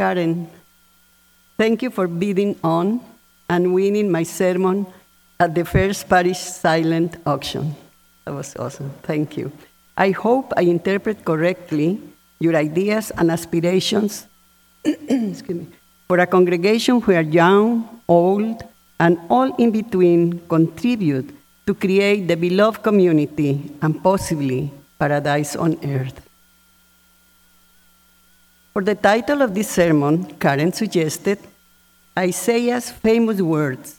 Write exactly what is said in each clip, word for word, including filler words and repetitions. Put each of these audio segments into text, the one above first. Karen. Thank you for bidding on and winning my sermon at the first parish silent auction. That was awesome. Thank you. I hope I interpret correctly your ideas and aspirations excuse me, for a congregation where young, old, and all in between contribute to create the beloved community and possibly paradise on earth. For the title of this sermon, Karen suggested Isaiah's famous words,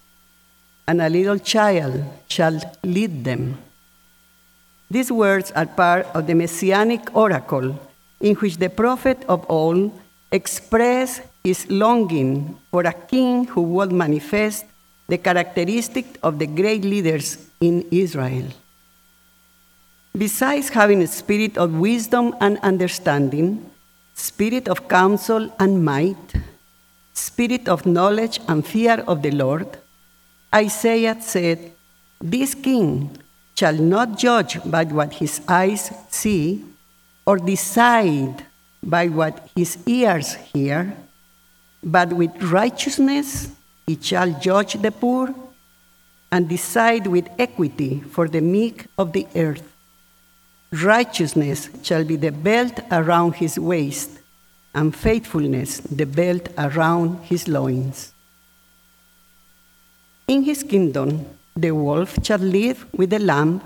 "And a little child shall lead them." These words are part of the messianic oracle in which the prophet of old expressed his longing for a king who would manifest the characteristics of the great leaders in Israel. Besides having a spirit of wisdom and understanding, spirit of counsel and might, spirit of knowledge and fear of the Lord, Isaiah said, "This king shall not judge by what his eyes see, or decide by what his ears hear, but with righteousness he shall judge the poor and decide with equity for the meek of the earth. Righteousness shall be the belt around his waist, and faithfulness the belt around his loins." In his kingdom, the wolf shall live with the lamb,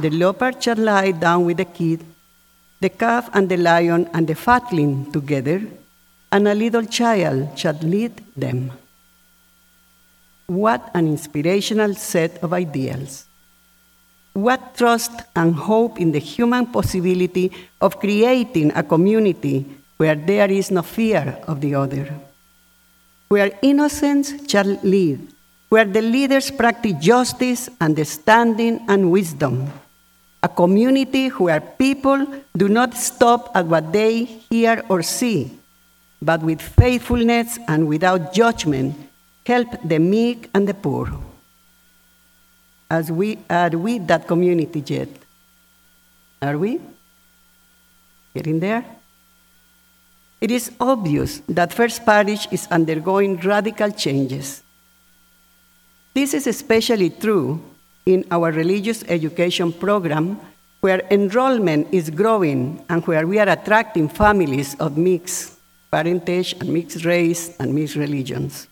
the leopard shall lie down with the kid, the calf and the lion and the fatling together, and a little child shall lead them. What an inspirational set of ideals. What trust and hope in the human possibility of creating a community where there is no fear of the other, where innocence shall lead, where the leaders practice justice, understanding, and wisdom. A community where people do not stop at what they hear or see, but with faithfulness and without judgment, help the meek and the poor. As we are we that community yet? Are we? Getting there? It is obvious that First Parish is undergoing radical changes. This is especially true in our religious education program, where enrollment is growing and where we are attracting families of mixed parentage and mixed race and mixed religions.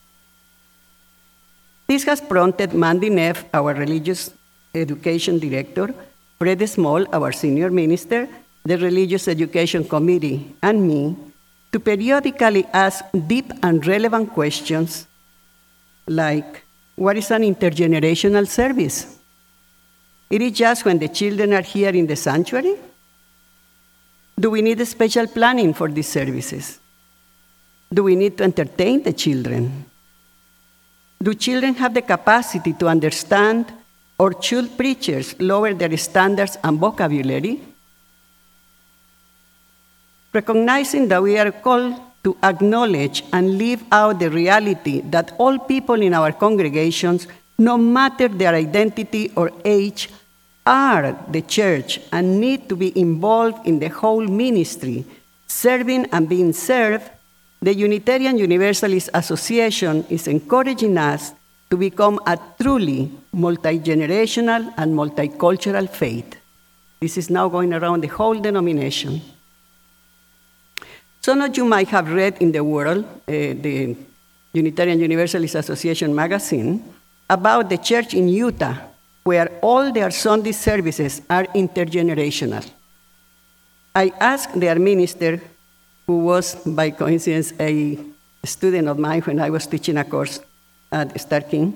This has prompted Mandy Neff, our religious education director, Fred Small, our senior minister, the religious education committee, and me to periodically ask deep and relevant questions like, what is an intergenerational service? Is it just when the children are here in the sanctuary? Do we need a special planning for these services? Do we need to entertain the children? Do children have the capacity to understand, or should preachers lower their standards and vocabulary? Recognizing that we are called to acknowledge and live out the reality that all people in our congregations, no matter their identity or age, are the church and need to be involved in the whole ministry, serving and being served, the Unitarian Universalist Association is encouraging us to become a truly multi-generational and multicultural faith. This is now going around the whole denomination. Some of you might have read in the World, uh, the Unitarian Universalist Association magazine, about the church in Utah, where all their Sunday services are intergenerational. I asked their minister, who was, by coincidence, a student of mine when I was teaching a course at Star King,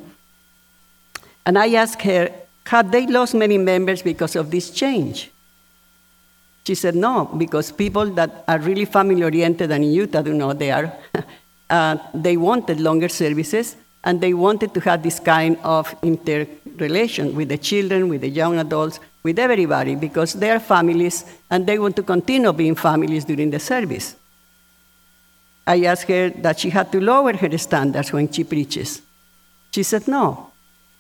and I asked her, had they lost many members because of this change? She said, no, because people that are really family-oriented and in Utah do know they are, uh, they wanted longer services, and they wanted to have this kind of interrelation with the children, with the young adults, with everybody, because they are families, and they want to continue being families during the service. I asked her that she had to lower her standards when she preaches. She said, no.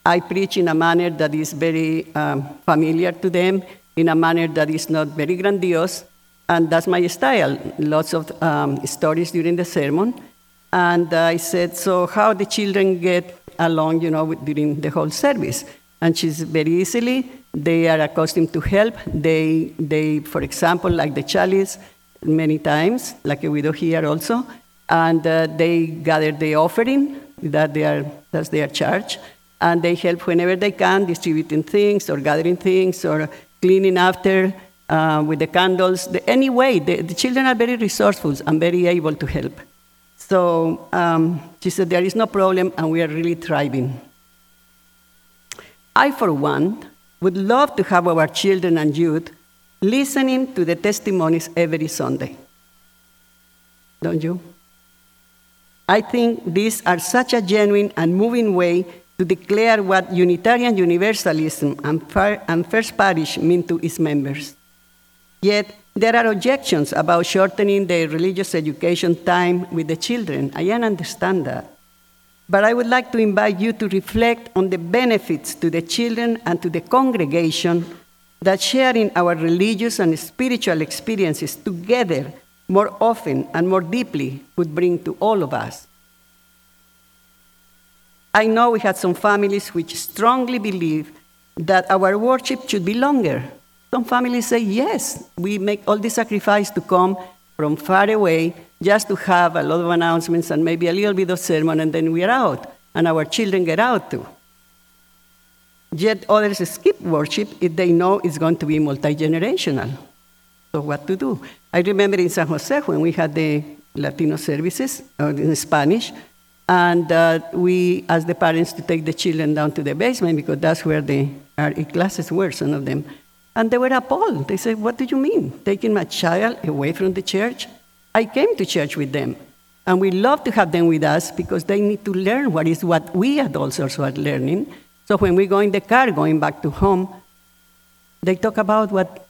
I preach in a manner that is very um, familiar to them, in a manner that is not very grandiose, And that's my style, lots of um, stories during the sermon. And I said, so how the children get along, you know, with, during the whole service? And she's very easily, they are accustomed to help. They, they, for example, like the chalice many times, like a widow here also. And uh, they gather the offering, that they are, that's their charge. And they help whenever they can, distributing things or gathering things or cleaning after uh, with the candles. The, anyway, the, the children are very resourceful and very able to help. So um, she said, there is no problem, and we are really thriving. I, for one, would love to have our children and youth listening to the testimonies every Sunday. Don't you? I think these are such a genuine and moving way to declare what Unitarian Universalism and First Parish mean to its members. Yet, there are objections about shortening the religious education time with the children. I understand that. But I would like to invite you to reflect on the benefits to the children and to the congregation that sharing our religious and spiritual experiences together more often and more deeply could bring to all of us. I know we had some families which strongly believe that our worship should be longer. Some families say, yes, we make all the sacrifice to come from far away just to have a lot of announcements and maybe a little bit of sermon, and then we are out, and our children get out too. Yet others skip worship if they know it's going to be multi-generational. So what to do? I remember in San Jose when we had the Latino services or in Spanish, and uh, we asked the parents to take the children down to the basement because that's where the R E classes were, some of them. And they were appalled. They said, what do you mean, taking my child away from the church? I came to church with them, and we love to have them with us because they need to learn what is what we adults also are learning. So when we go in the car going back to home, they talk about what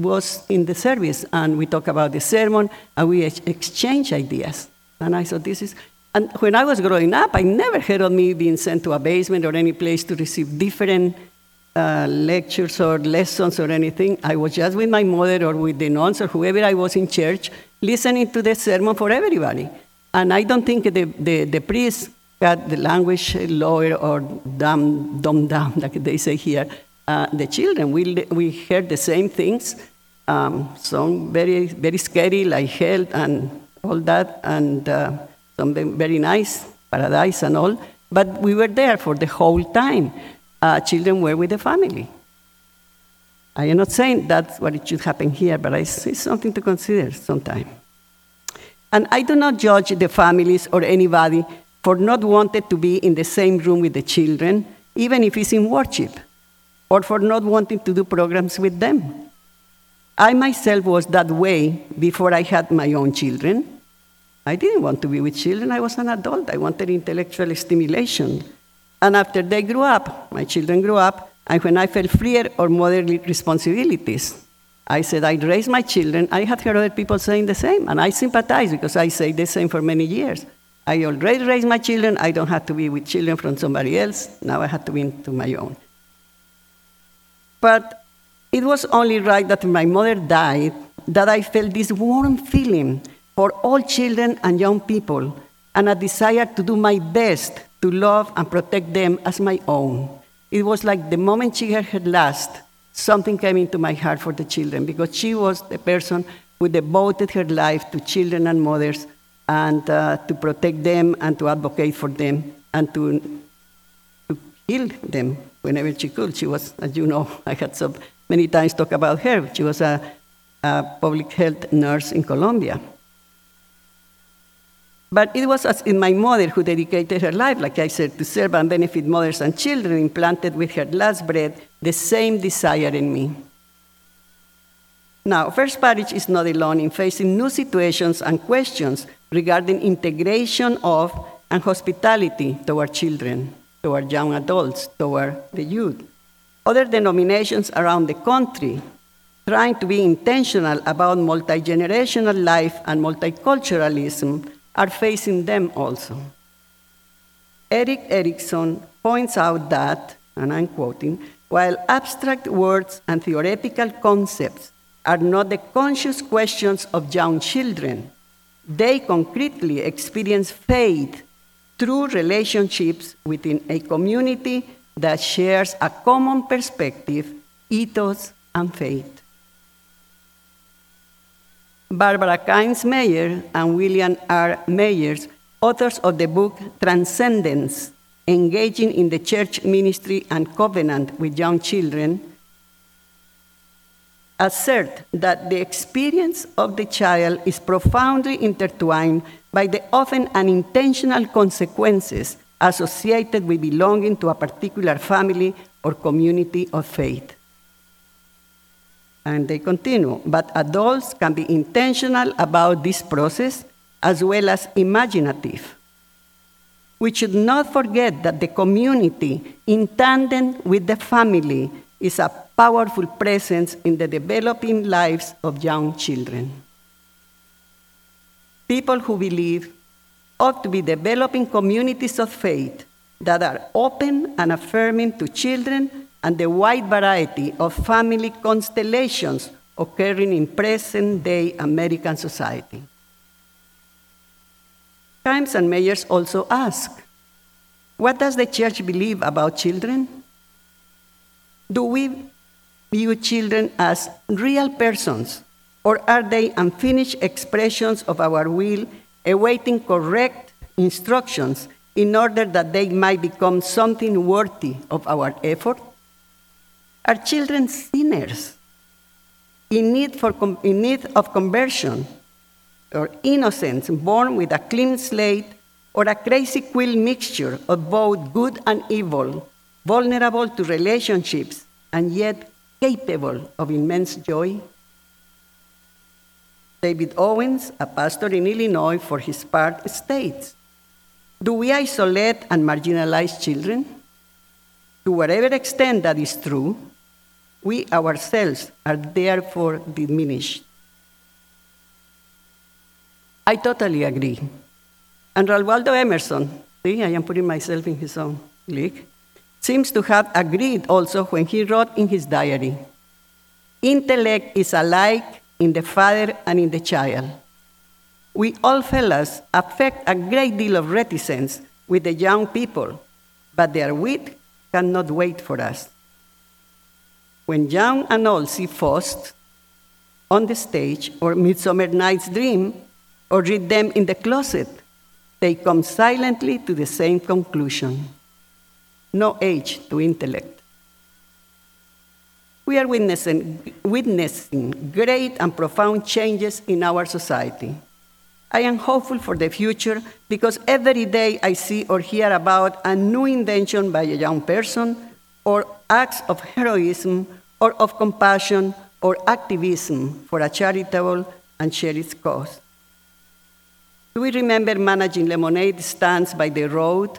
was in the service, and we talk about the sermon, and we ex- exchange ideas. And I thought this is... And when I was growing up, I never heard of me being sent to a basement or any place to receive different uh, lectures or lessons or anything. I was just with my mother or with the nuns or whoever I was in church, listening to the sermon for everybody. And I don't think the, the, the priest got the language lawyer or dumb, dumb down, like they say here. Uh, the children, we, we heard the same things, um, some very, very scary, like hell and all that, and uh, some very nice, paradise and all. But we were there for the whole time. Uh, children were with the family. I am not saying that's what it should happen here, but it's something to consider sometime. And I do not judge the families or anybody for not wanting to be in the same room with the children, even if it's in worship, or for not wanting to do programs with them. I myself was that way before I had my own children. I didn't want to be with children. I was an adult. I wanted intellectual stimulation. And after they grew up, my children grew up, and when I felt freer or motherly responsibilities, I said, I raised my children. I had heard other people saying the same, and I sympathize because I say the same for many years. I already raised my children. I don't have to be with children from somebody else. Now I have to be into my own. But it was only right that when my mother died that I felt this warm feeling for all children and young people, and a desire to do my best to love and protect them as my own. It was like the moment she heard her last, something came into my heart for the children, because she was the person who devoted her life to children and mothers, and uh, to protect them and to advocate for them and to, to heal them whenever she could. She was, as you know, I had so many times talked about her. She was a, a public health nurse in Colombia. But it was as in my mother who dedicated her life, like I said, to serve and benefit mothers and children, implanted with her last breath the same desire in me. Now, First Parish is not alone in facing new situations and questions regarding integration of and hospitality toward children, toward young adults, toward the youth. Other denominations around the country trying to be intentional about multi-generational life and multiculturalism are facing them also. Erik Erikson points out that, and I'm quoting, while abstract words and theoretical concepts are not the conscious questions of young children. They concretely experience faith through relationships within a community that shares a common perspective, ethos, and faith. Barbara Kimes Myers and William R. Mayers, authors of the book Transcendence, Engaging in the Church Ministry and Covenant with Young Children, assert that the experience of the child is profoundly intertwined by the often unintentional consequences associated with belonging to a particular family or community of faith. And they continue, but adults can be intentional about this process as well as imaginative. We should not forget that the community, in tandem with the family, is a powerful presence in the developing lives of young children. People who believe ought to be developing communities of faith that are open and affirming to children and the wide variety of family constellations occurring in present-day American society. Kimes and Myers also ask, what does the church believe about children? Do we view children as real persons, or are they unfinished expressions of our will, awaiting correct instructions in order that they might become something worthy of our effort? Are children sinners in need, for com- in need of conversion, or innocents born with a clean slate, or a crazy quill mixture of both good and evil, vulnerable to relationships and yet capable of immense joy? David Owens, a pastor in Illinois, for his part, states, do we isolate and marginalize children? To whatever extent that is true, we ourselves are therefore diminished. I totally agree. And Ralph Waldo Emerson, see, I am putting myself in his own league, seems to have agreed also when he wrote in his diary, intellect is alike in the father and in the child. We all fellows affect a great deal of reticence with the young people, but their wit cannot wait for us. When young and old see Faust on the stage, or Midsummer Night's Dream, or read them in the closet, they come silently to the same conclusion. No age to intellect. We are witnessing, witnessing great and profound changes in our society. I am hopeful for the future because every day I see or hear about a new invention by a young person, or acts of heroism, or of compassion, or activism for a charitable and cherished cause. Do we remember managing lemonade stands by the road,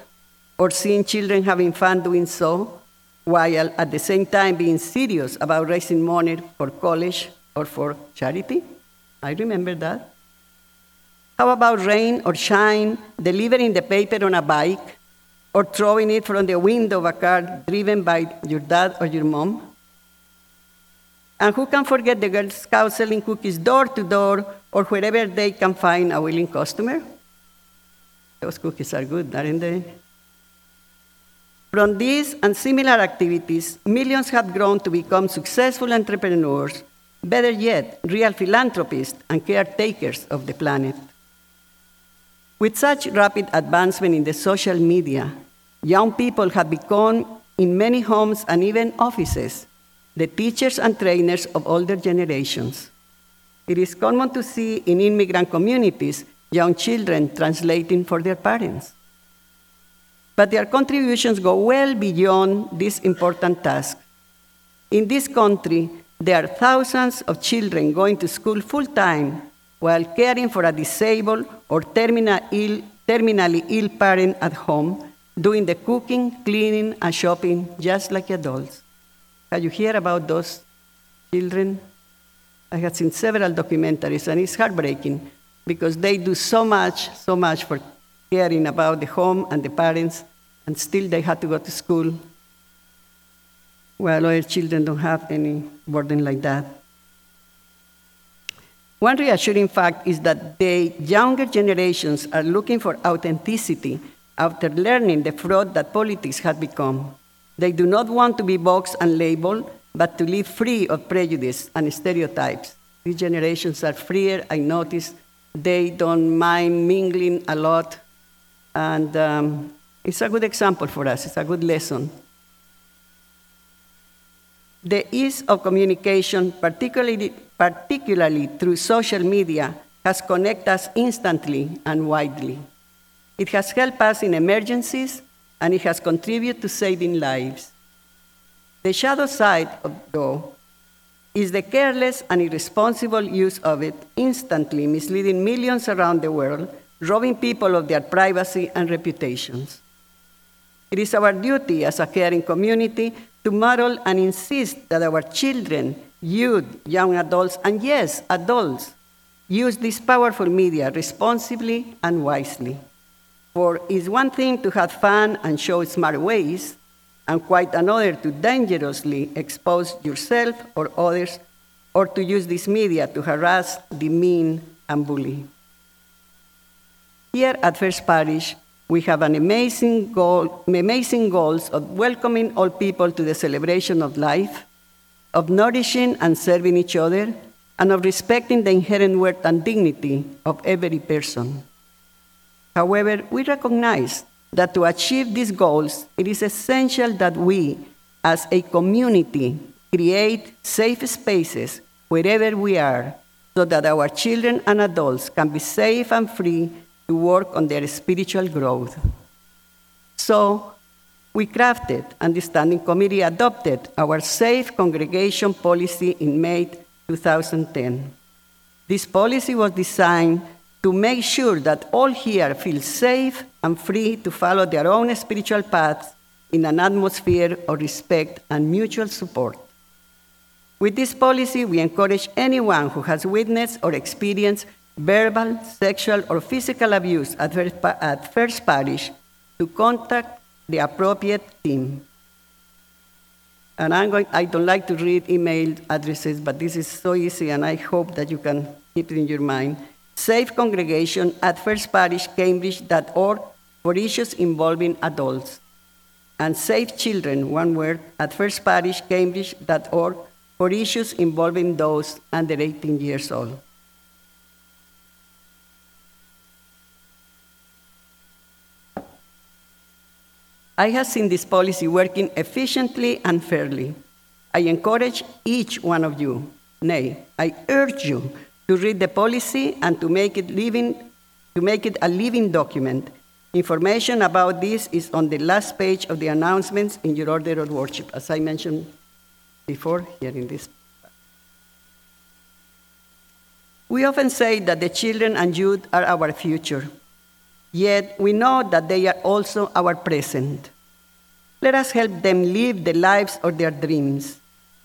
or seeing children having fun doing so, while at the same time being serious about raising money for college or for charity? I remember that. How about rain or shine, delivering the paper on a bike, or throwing it from the window of a car driven by your dad or your mom? And who can forget the Girl Scouts selling cookies door to door, or wherever they can find a willing customer? Those cookies are good, aren't they? From these and similar activities, millions have grown to become successful entrepreneurs, better yet, real philanthropists and caretakers of the planet. With such rapid advancement in the social media, young people have become, in many homes and even offices, the teachers and trainers of older generations. It is common to see in immigrant communities young children translating for their parents. But their contributions go well beyond this important task. In this country, there are thousands of children going to school full-time while caring for a disabled or terminal ill, terminally ill parent at home, doing the cooking, cleaning, and shopping just like adults. Have you heard about those children? I have seen several documentaries, and it's heartbreaking because they do so much, so much for caring about the home and the parents, and still they had to go to school, while other children don't have any burden like that. One reassuring fact is that the younger generations are looking for authenticity after learning the fraud that politics had become. They do not want to be boxed and labeled, but to live free of prejudice and stereotypes. These generations are freer. I notice they don't mind mingling a lot. And um, it's a good example for us. It's a good lesson. The ease of communication, particularly, particularly through social media, has connected us instantly and widely. It has helped us in emergencies, and it has contributed to saving lives. The shadow side, though, is the careless and irresponsible use of it, instantly misleading millions around the world, robbing people of their privacy and reputations. It is our duty as a caring community to model and insist that our children, youth, young adults, and yes, adults, use this powerful media responsibly and wisely. For it's one thing to have fun and show smart ways, and quite another to dangerously expose yourself or others, or to use this media to harass, demean, and bully. Here at First Parish, we have an amazing goal, amazing goals of welcoming all people to the celebration of life, of nourishing and serving each other, and of respecting the inherent worth and dignity of every person. However, we recognize that to achieve these goals, it is essential that we, as a community, create safe spaces wherever we are so that our children and adults can be safe and free to work on their spiritual growth. So we crafted, and the Standing Committee adopted, our Safe Congregation Policy in May two thousand ten. This policy was designed to make sure that all here feel safe and free to follow their own spiritual paths in an atmosphere of respect and mutual support. With this policy, we encourage anyone who has witnessed or experienced verbal, sexual, or physical abuse at First, at First Parish to contact the appropriate team. And I'm going, I don't like to read email addresses, but this is so easy, and I hope that you can keep it in your mind. SafeCongregation at first parish cambridge dot org for issues involving adults, and Safe Children, one word, at first parish cambridge dot org for issues involving those under eighteen years old. I have seen this policy working efficiently and fairly. I encourage each one of you, nay, I urge you, to read the policy and to make it living, to make it a living document. Information about this is on the last page of the announcements in your order of worship, as I mentioned before here in this. We often say that the children and youth are our future, yet we know that they are also our present. Let us help them live the lives of their dreams.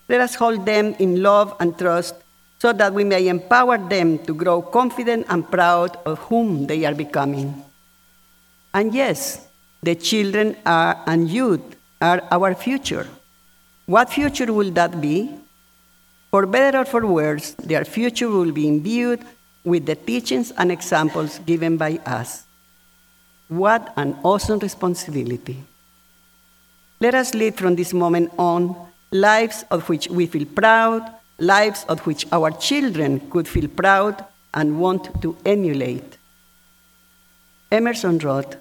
Let us hold them in love and trust, so that we may empower them to grow confident and proud of whom they are becoming. And yes, the children are, and youth are our future. What future will that be? For better or for worse, their future will be imbued with the teachings and examples given by us. What an awesome responsibility. Let us lead from this moment on lives of which we feel proud, lives of which our children could feel proud and want to emulate. Emerson wrote,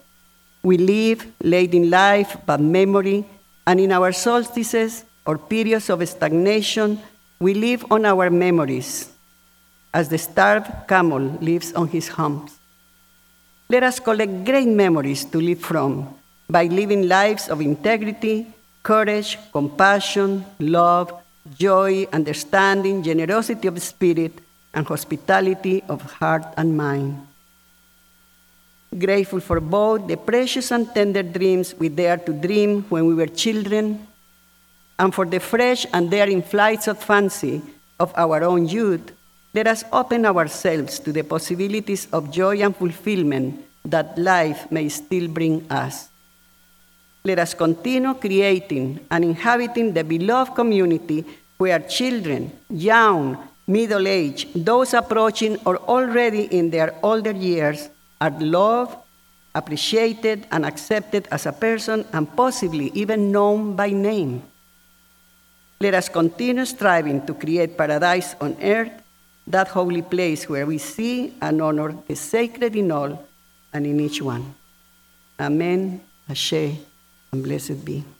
"We live late in life but memory, and in our solstices or periods of stagnation, we live on our memories, as the starved camel lives on his humps." Let us collect great memories to live from by living lives of integrity, courage, compassion, love, joy, understanding, generosity of spirit, and hospitality of heart and mind. Grateful for both the precious and tender dreams we dared to dream when we were children, and for the fresh and daring flights of fancy of our own youth, let us open ourselves to the possibilities of joy and fulfillment that life may still bring us. Let us continue creating and inhabiting the beloved community where children, young, middle age, those approaching or already in their older years are loved, appreciated, and accepted as a person and possibly even known by name. Let us continue striving to create paradise on earth, that holy place where we see and honor the sacred in all and in each one. Amen, Ashe, and blessed be.